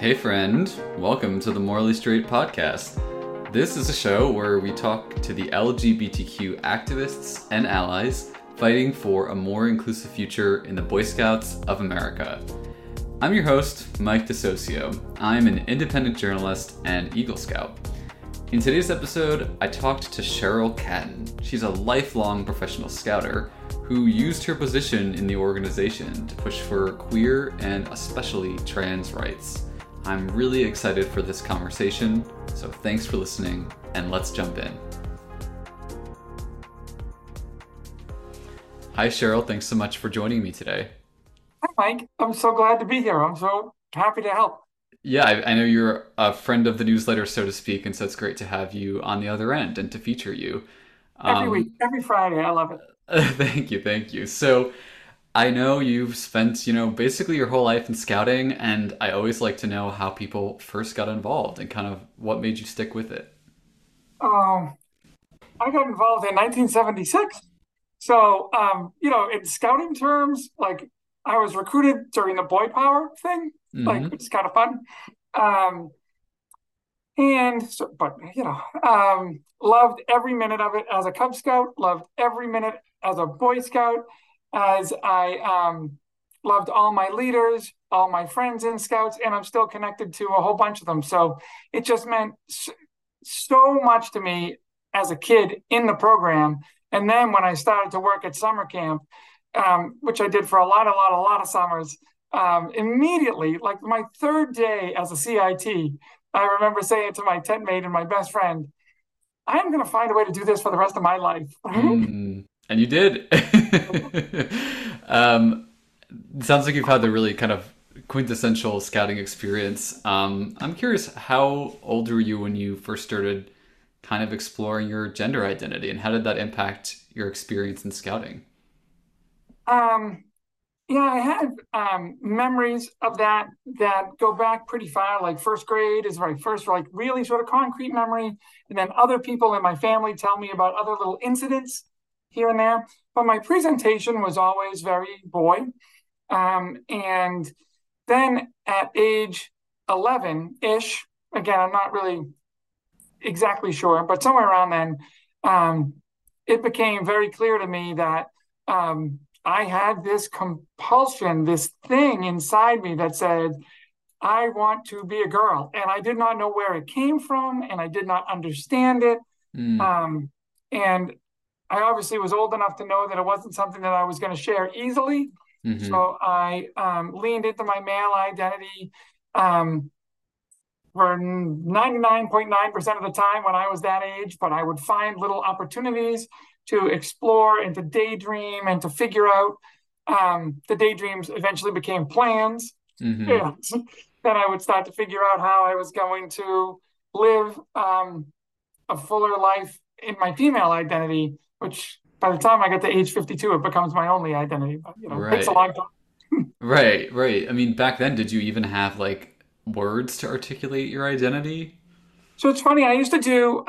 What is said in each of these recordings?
Hey friend, welcome to the Morally Straight Podcast. This is a show where we talk to the LGBTQ activists and allies fighting for a more inclusive future in the Boy Scouts of America. I'm your host, Mike DeSocio. I'm an independent journalist and Eagle Scout. In today's episode, I talked to Cheryl Katon. She's a lifelong professional scouter who used her position in the organization to push for queer and especially trans rights. I'm really excited for this conversation, so thanks for listening, and let's jump in. Hi, Cheryl. Thanks so much for joining me today. Hi, Mike. I'm so glad to be here. I'm so happy to help. Yeah, I know you're a friend of the newsletter, so to speak, and so it's great to have you on the other end and to feature you. Every week, every Friday. I love it. Thank you. So I know you've spent, basically your whole life in scouting, and I always like to know how people first got involved and kind of what made you stick with it. I got involved in 1976. So, in scouting terms, like I was recruited during the boy power thing. Mm-hmm. Which is kind of fun. Loved every minute of it as a Cub Scout, loved every minute as a Boy Scout, as I loved all my leaders, all my friends in Scouts, and I'm still connected to a whole bunch of them. So it just meant so much to me as a kid in the program. And then when I started to work at summer camp, which I did for a lot of summers, immediately, like my third day as a CIT, I remember saying to my tent mate and my best friend, I'm going to find a way to do this for the rest of my life. And you did. Sounds like you've had the really kind of quintessential scouting experience. I'm curious, how old were you when you first started kind of exploring your gender identity, and how did that impact your experience in scouting? I had memories of that go back pretty far. Like first grade is my first really sort of concrete memory. And then other people in my family tell me about other little incidents here and there. But my presentation was always very boy. And then at age 11-ish, again, I'm not really exactly sure, but somewhere around then, it became very clear to me that I had this compulsion, this thing inside me that said, I want to be a girl. And I did not know where it came from, and I did not understand it. And I obviously was old enough to know that it wasn't something that I was going to share easily. Mm-hmm. So I leaned into my male identity for 99.9% of the time when I was that age, but I would find little opportunities to explore and to daydream and to figure out. The daydreams eventually became plans. Mm-hmm. And then I would start to figure out how I was going to live a fuller life in my female identity, which by the time I get to age 52, it becomes my only identity. But, It takes a long time. Right. I mean, back then, did you even have words to articulate your identity? So it's funny. I used to do...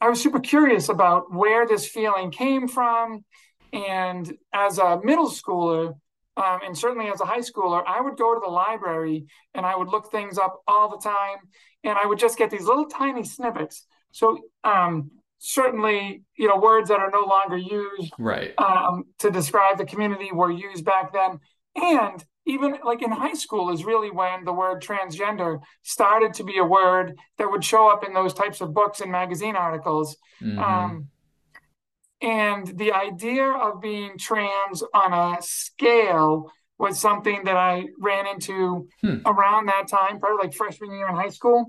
I was super curious about where this feeling came from. And as a middle schooler, and certainly as a high schooler, I would go to the library and I would look things up all the time. And I would just get these little tiny snippets. So certainly, words that are no longer used to describe the community were used back then. And even in high school is really when the word transgender started to be a word that would show up in those types of books and magazine articles. Mm-hmm. And the idea of being trans on a scale was something that I ran into around that time, probably freshman year in high school.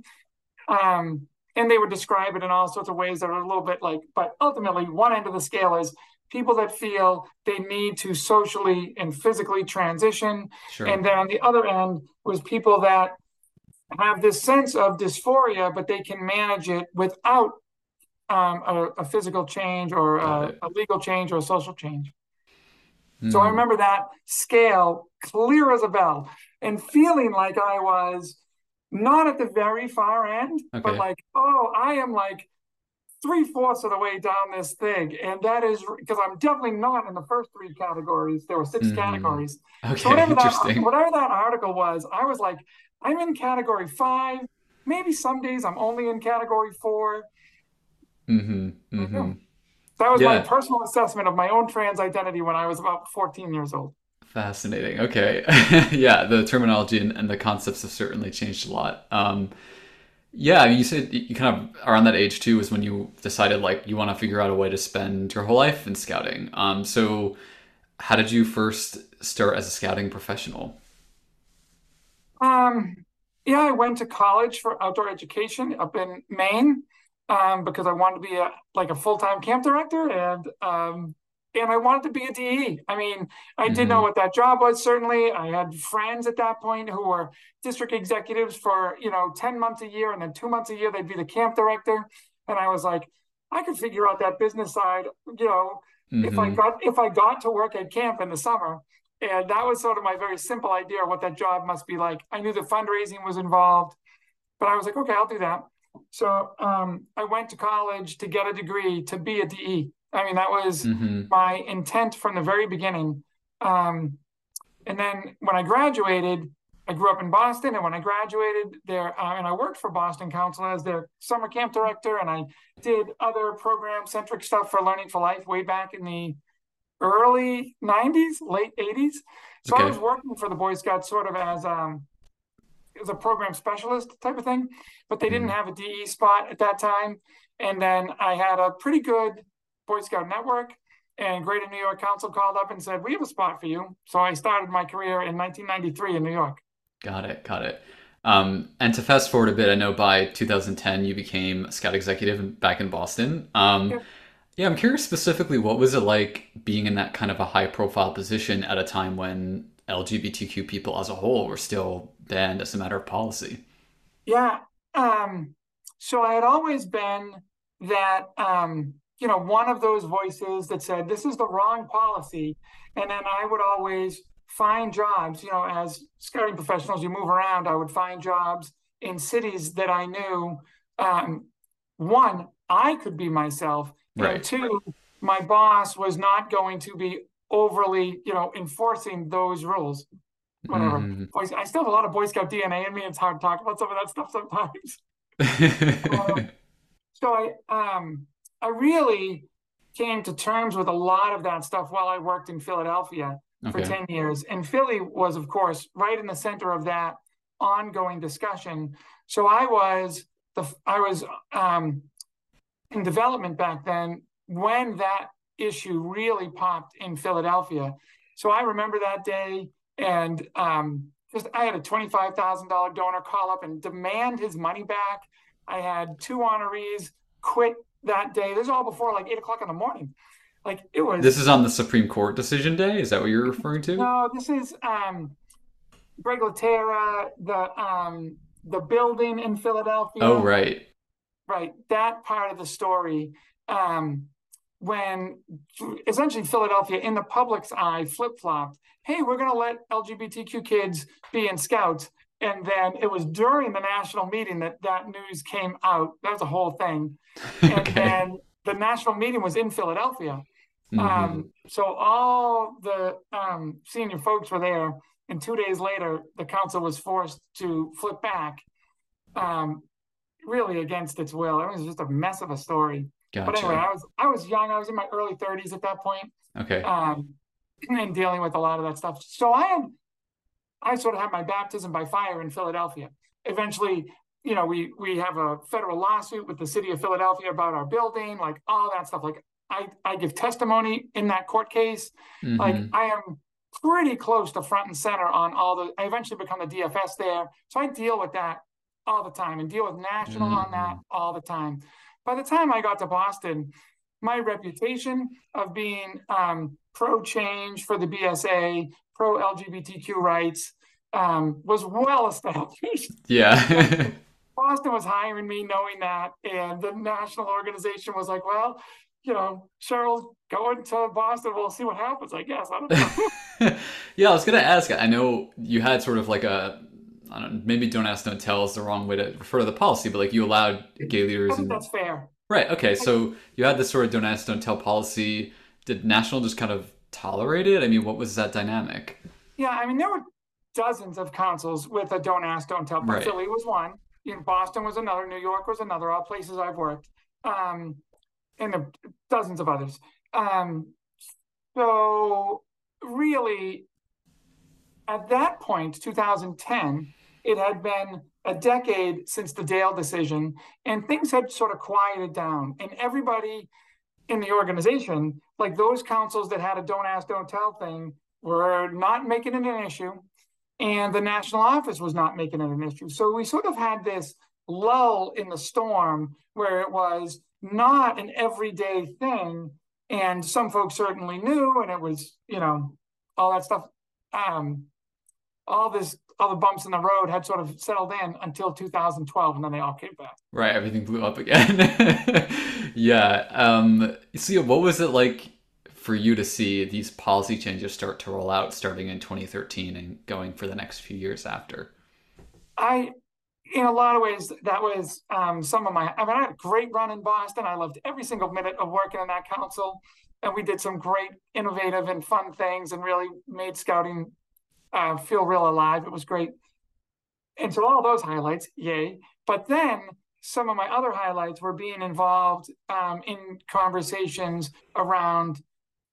And they would describe it in all sorts of ways that are a little bit but ultimately one end of the scale is people that feel they need to socially and physically transition. Sure. And then on the other end was people that have this sense of dysphoria, but they can manage it without a physical change or a legal change or a social change. Mm. So I remember that scale clear as a bell and feeling like I was not at the very far end, but I am 3/4 of the way down this thing. And that is because I'm definitely not in the first three categories. There were six categories. Okay, so whatever that article was, I was like, I'm in category 5. Maybe some days I'm only in category 4. Mm-hmm. Mm-hmm. That was my personal assessment of my own trans identity when I was about 14 years old. Fascinating. Okay. Yeah, the terminology and the concepts have certainly changed a lot. Yeah, you said you kind of around that age too was when you decided like you want to figure out a way to spend your whole life in scouting. So how did you first start as a scouting professional? Yeah, I went to college for outdoor education up in Maine because I wanted to be a full-time camp director and I wanted to be a DE. I mean, I didn't know what that job was, certainly. I had friends at that point who were district executives for, 10 months a year, and then 2 months a year, they'd be the camp director. And I was like, I could figure out that business side, if I got to work at camp in the summer. And that was sort of my very simple idea of what that job must be like. I knew the fundraising was involved, but I was like, okay, I'll do that. So I went to college to get a degree to be a DE. I mean, that was my intent from the very beginning. And then when I graduated, I grew up in Boston. And when I graduated there, and I worked for Boston Council as their summer camp director. And I did other program-centric stuff for Learning for Life way back in the early 90s, late 80s. So I was working for the Boy Scouts sort of as a program specialist type of thing. But they didn't have a DE spot at that time. And then I had a pretty good Boy Scout network, and Greater New York Council called up and said, we have a spot for you. So I started my career in 1993 in New York. Got it. And to fast forward a bit, I know by 2010, you became a scout executive back in Boston. Yeah, I'm curious specifically, what was it like being in that kind of a high profile position at a time when LGBTQ people as a whole were still banned as a matter of policy? Yeah. So I had always been that, one of those voices that said, this is the wrong policy. And then I would always find jobs, as scouting professionals, you move around, I would find jobs in cities that I knew, one, I could be myself. Right. And two, my boss was not going to be overly, enforcing those rules. Whatever. I still have a lot of Boy Scout DNA in me. It's hard to talk about some of that stuff sometimes. So I really came to terms with a lot of that stuff while I worked in Philadelphia for 10 years. And Philly was, of course, right in the center of that ongoing discussion. So I was in development back then when that issue really popped in Philadelphia. So I remember that day, and I had a $25,000 donor call up and demand his money back. I had two honorees quit that day. This is all before 8:00 in the morning. This is on the Supreme Court decision day. Is that what you're referring to? No, this is Greg Latera, the building in Philadelphia. Oh, right. Right. That part of the story, when essentially Philadelphia in the public's eye flip-flopped, hey, we're going to let LGBTQ kids be in scouts. And then it was during the national meeting that news came out. That was a whole thing. And then the national meeting was in Philadelphia. So all the senior folks were there. And 2 days later, the council was forced to flip back, really against its will. It was just a mess of a story. Gotcha. But anyway, I was young. I was in my early 30s at that point. And dealing with a lot of that stuff. So I sort of had my baptism by fire in Philadelphia. Eventually, we have a federal lawsuit with the city of Philadelphia about our building, all that stuff. I give testimony in that court case. I am pretty close to front and center on I eventually become the DFS there. So I deal with that all the time and deal with national on that all the time. By the time I got to Boston, my reputation of being pro-change for the BSA, pro-LGBTQ rights, was well established. Yeah. Boston was hiring me knowing that, and the national organization was like, well, Cheryl's going to Boston. We'll see what happens, I guess. I don't know. Yeah, I was going to ask. I know you had sort of maybe don't ask, don't tell is the wrong way to refer to the policy, but you allowed gay leaders. I think that's fair. Right. Okay. So you had this sort of don't ask, don't tell policy. Did national just kind of tolerate it? I mean, what was that dynamic? Yeah, I mean, there were dozens of councils with a don't ask, don't tell. Right. Philly was one. You know, Boston was another. New York was another. All places I've worked, and dozens of others. So really, at that point, 2010, it had been a decade since the Dale decision, and things had sort of quieted down. And everybody in the organization, like those councils that had a don't ask, don't tell thing, were not making it an issue, and the national office was not making it an issue. So we sort of had this lull in the storm where it was not an everyday thing, and some folks certainly knew, and it was, you know, all that stuff. All the bumps in the road had sort of settled in until 2012, and then they all came back. Right, everything blew up again. Yeah. So, what was it like for you to see these policy changes start to roll out starting in 2013 and going for the next few years after? In a lot of ways, that was I had a great run in Boston. I loved every single minute of working in that council, and we did some great, innovative, and fun things, and really made scouting feel real alive. It was great. And so all those highlights, yay. But then some of my other highlights were being involved in conversations around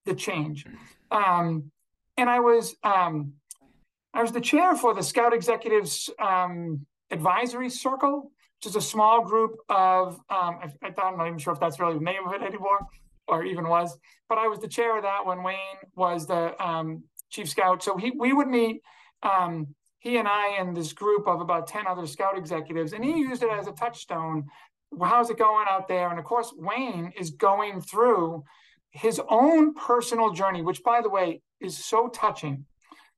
the change. And I was the chair for the Scout Executives Advisory Circle, which is a small group of, I'm not even sure if that's really the name of it anymore, or even was, but I was the chair of that when Wayne was the Chief Scout. So we would meet, he and I and this group of about 10 other Scout executives, and he used it as a touchstone. How's it going out there? And of course, Wayne is going through his own personal journey, which, by the way, is so touching.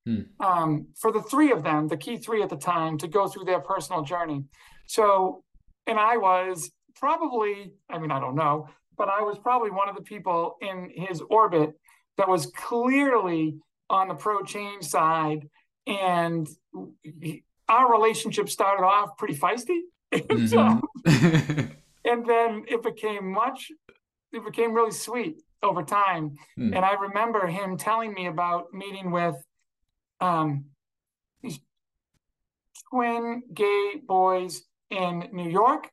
For the three of them, the key three at the time, to go through their personal journey. So, and I was probably, I don't know, but I was probably one of the people in his orbit that was clearly on the pro-change side, and our relationship started off pretty feisty. And then it became really sweet over time. Mm. And I remember him telling me about meeting with these twin gay boys in New York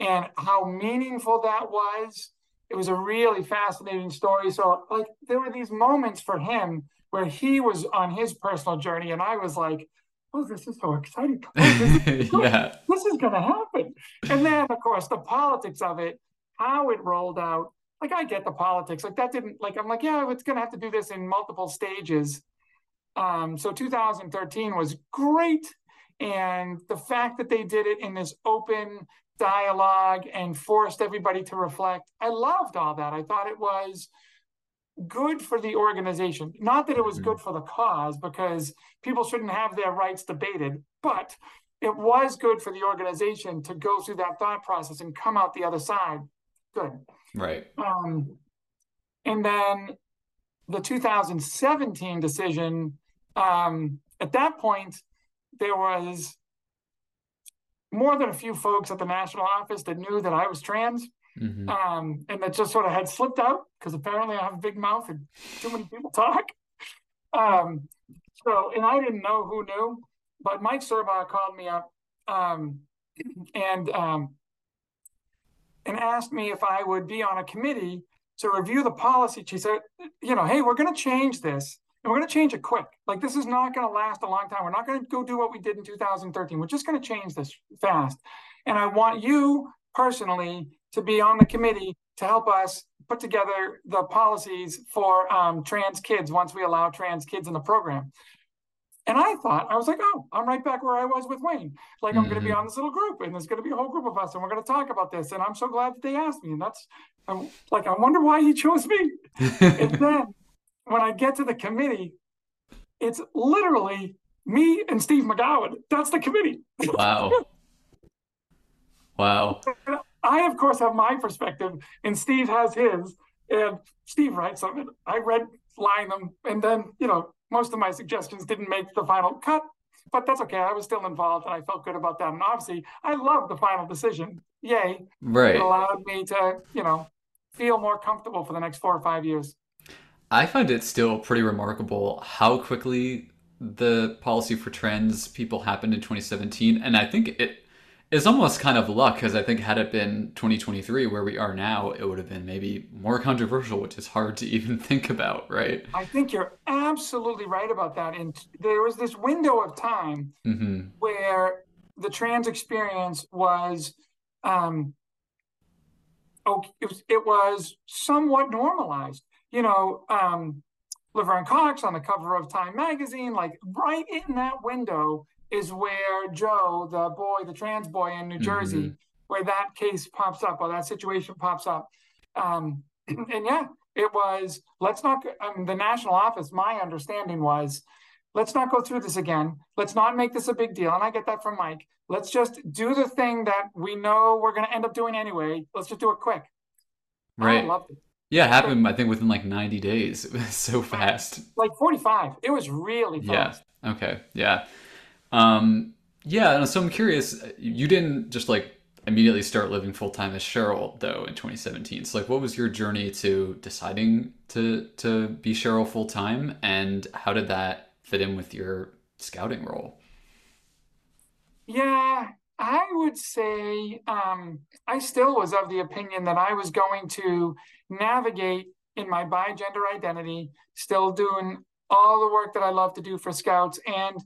and how meaningful that was. It was a really fascinating story. So like there were these moments for him where he was on his personal journey, and I was like, oh, this is so exciting. This is going to happen. And then, of course, the politics of it, how it rolled out. Like, I get the politics. Like, that didn't, like, I'm like, yeah, it's going to have to do this in multiple stages. So 2013 was great. And the fact that they did it in this open dialogue and forced everybody to reflect, I loved all that. I thought it was good for the organization. Not that it was good for the cause, because people shouldn't have their rights debated, but it was good for the organization to go through that thought process and come out the other side good. Right. And then the 2017 decision, at that point, there was more than a few folks at the national office that knew that I was trans. And that just sort of had slipped out, because apparently I have a big mouth and too many people talk. And I didn't know who knew, but Mike Surbaugh called me up and asked me if I would be on a committee to review the policy. She said, you know, hey, we're going to change this, and we're going to change it quick. Like, this is not going to last a long time. We're not going to go do what we did in 2013. We're just going to change this fast. And I want you personally to be on the committee to help us put together the policies for trans kids once we allow trans kids in the program. And I was like, oh, I'm right back where I was with Wayne. Like, I'm going to be on this little group, and there's going to be a whole group of us, and we're going to talk about this. And I'm so glad that they asked me. And I wonder why he chose me. And then when I get to the committee, it's literally me and Steve McGowan. That's the committee. Wow. I, of course, have my perspective, and Steve has his, and Steve writes something. I line them, and then, you know, most of my suggestions didn't make the final cut, but that's okay. I was still involved, and I felt good about that. And obviously, I love the final decision. Yay. Right. It allowed me to, you know, feel more comfortable for the next 4 or 5 years. I find it still pretty remarkable how quickly the policy for trans people happened in 2017. And I think it is almost kind of luck, because I think had it been 2023 where we are now, it would have been maybe more controversial, which is hard to even think about, right? I think you're absolutely right about that. And there was this window of time where the trans experience was, it was somewhat normalized. You know, Laverne Cox on the cover of Time magazine, like right in that window is where Joe, the boy, the trans boy in New Jersey, where that case pops up, or that situation pops up. And yeah, it was, let's not, the national office, my understanding was, let's not go through this again. Let's not make this a big deal. And I get that from Mike. Let's just do the thing that we know we're going to end up doing anyway. Let's just do it quick. Right. I loved it. Yeah, it happened, I think, within like 90 days. It was so fast. Like 45. It was really fast. Yeah. Okay. Yeah. Yeah. So I'm curious, you didn't just like immediately start living full time as Cheryl, though, in 2017. So like, what was your journey to deciding to be Cheryl full time? And how did that fit in with your scouting role? Yeah, I would say I still was of the opinion that I was going to navigate in my bi-gender identity, still doing all the work that I love to do for Scouts. And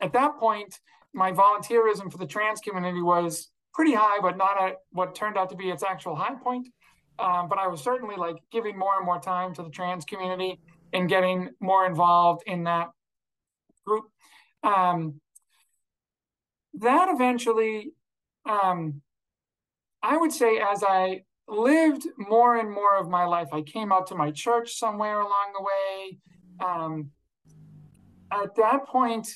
at that point, my volunteerism for the trans community was pretty high, but not at what turned out to be its actual high point. But I was certainly like giving more and more time to the trans community and getting more involved in that group. That eventually, I would say as I lived more and more of my life, I came out to my church somewhere along the way. At that point,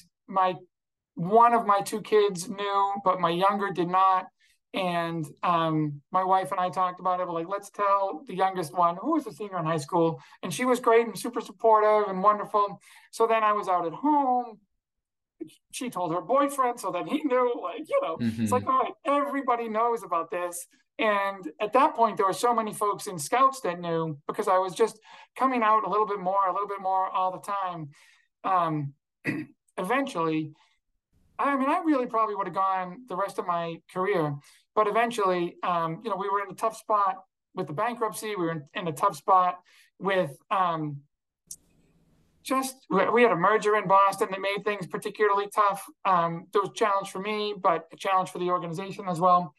one of my two kids knew, but my younger did not. And my wife and I talked about it. We're like, let's tell the youngest one, who was a senior in high school. And she was great and super supportive and wonderful. So then I was out at home. She told her boyfriend so that he knew, like, you know, it's like, all right, everybody knows about this. And at that point, there were so many folks in Scouts that knew, because I was just coming out a little bit more all the time. Eventually, I mean, I really probably would have gone the rest of my career, but eventually, you know, we were in a tough spot with the bankruptcy. We were in a tough spot with, we had a merger in Boston that made things particularly tough. There was a challenge for me, but a challenge for the organization as well.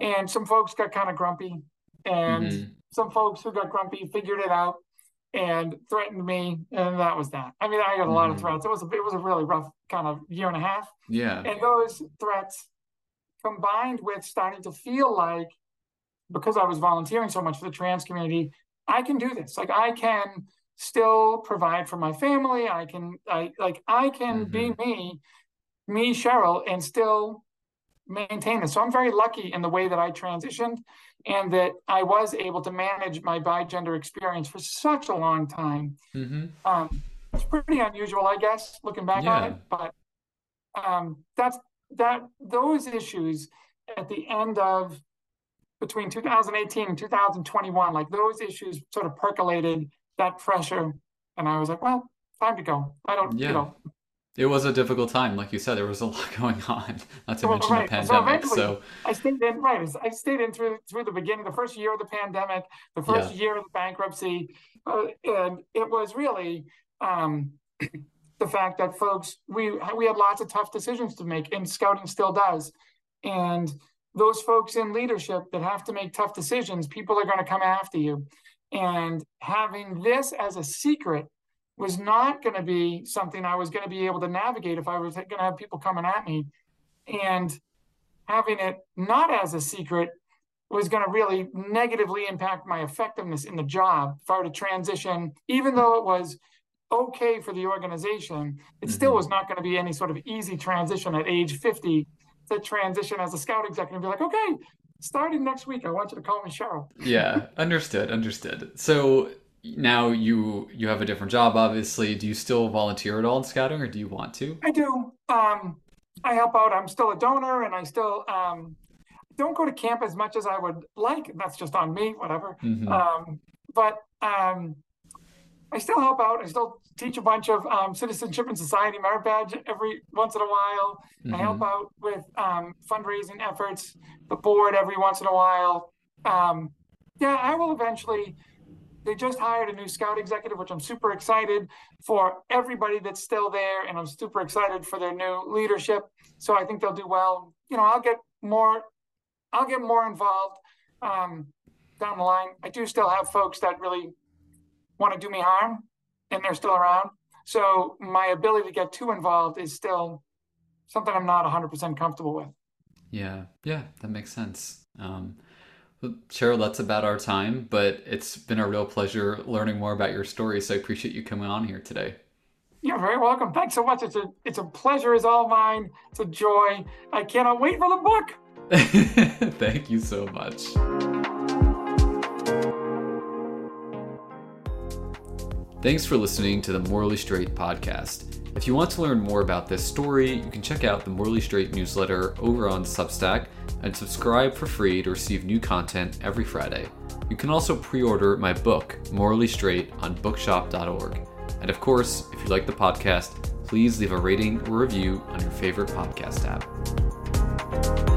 And some folks got kind of grumpy, and some folks who got grumpy figured it out and threatened me, and that was that. I mean, I got a lot of threats. It was a really rough kind of year and a half. Yeah. And those threats combined with starting to feel like, because I was volunteering so much for the trans community, I can do this. Like, I can still provide for my family. I can be me, Cheryl, and still maintain this. So I'm very lucky in the way that I transitioned and that I was able to manage my bi-gender experience for such a long time. It's pretty unusual, I guess, looking back on it, but those issues at the end of between 2018 and 2021, like those issues sort of percolated that pressure. And I was like, well, time to go. You know. It was a difficult time. Like you said, there was a lot going on, not to mention the pandemic. So I stayed in through the beginning, the first year of the pandemic, the first year of the bankruptcy. And it was really the fact that folks, we had lots of tough decisions to make, and Scouting still does. And those folks in leadership that have to make tough decisions, people are going to come after you. And having this as a secret was not going to be something I was going to be able to navigate if I was going to have people coming at me. And having it not as a secret was going to really negatively impact my effectiveness in the job. If I were to transition, even though it was okay for the organization, it still was not going to be any sort of easy transition at age 50 to transition as a Scout executive and be like, okay, starting next week, I want you to call me Cheryl. Yeah, understood. So now you have a different job, obviously. Do you still volunteer at all in Scouting, or do you want to? I do. I help out. I'm still a donor, and I still don't go to camp as much as I would like. That's just on me, whatever. But I still help out. I still teach a bunch of citizenship and society merit badge every once in a while. Mm-hmm. I help out with fundraising efforts, the board every once in a while. Yeah, I will eventually. They just hired a new scout executive, which I'm super excited for everybody that's still there. And I'm super excited for their new leadership. So I think they'll do well. You know, I'll get more involved down the line. I do still have folks that really want to do me harm, and they're still around. So my ability to get too involved is still something I'm not 100% comfortable with. Yeah, that makes sense. Cheryl, that's about our time, but it's been a real pleasure learning more about your story. So I appreciate you coming on here today. You're very welcome. Thanks so much. It's a pleasure is all mine. It's a joy. I cannot wait for the book. Thank you so much. Thanks for listening to the Morally Straight podcast. If you want to learn more about this story, you can check out the Morally Straight newsletter over on Substack and subscribe for free to receive new content every Friday. You can also pre-order my book, Morally Straight, on bookshop.org. And of course, if you like the podcast, please leave a rating or review on your favorite podcast app.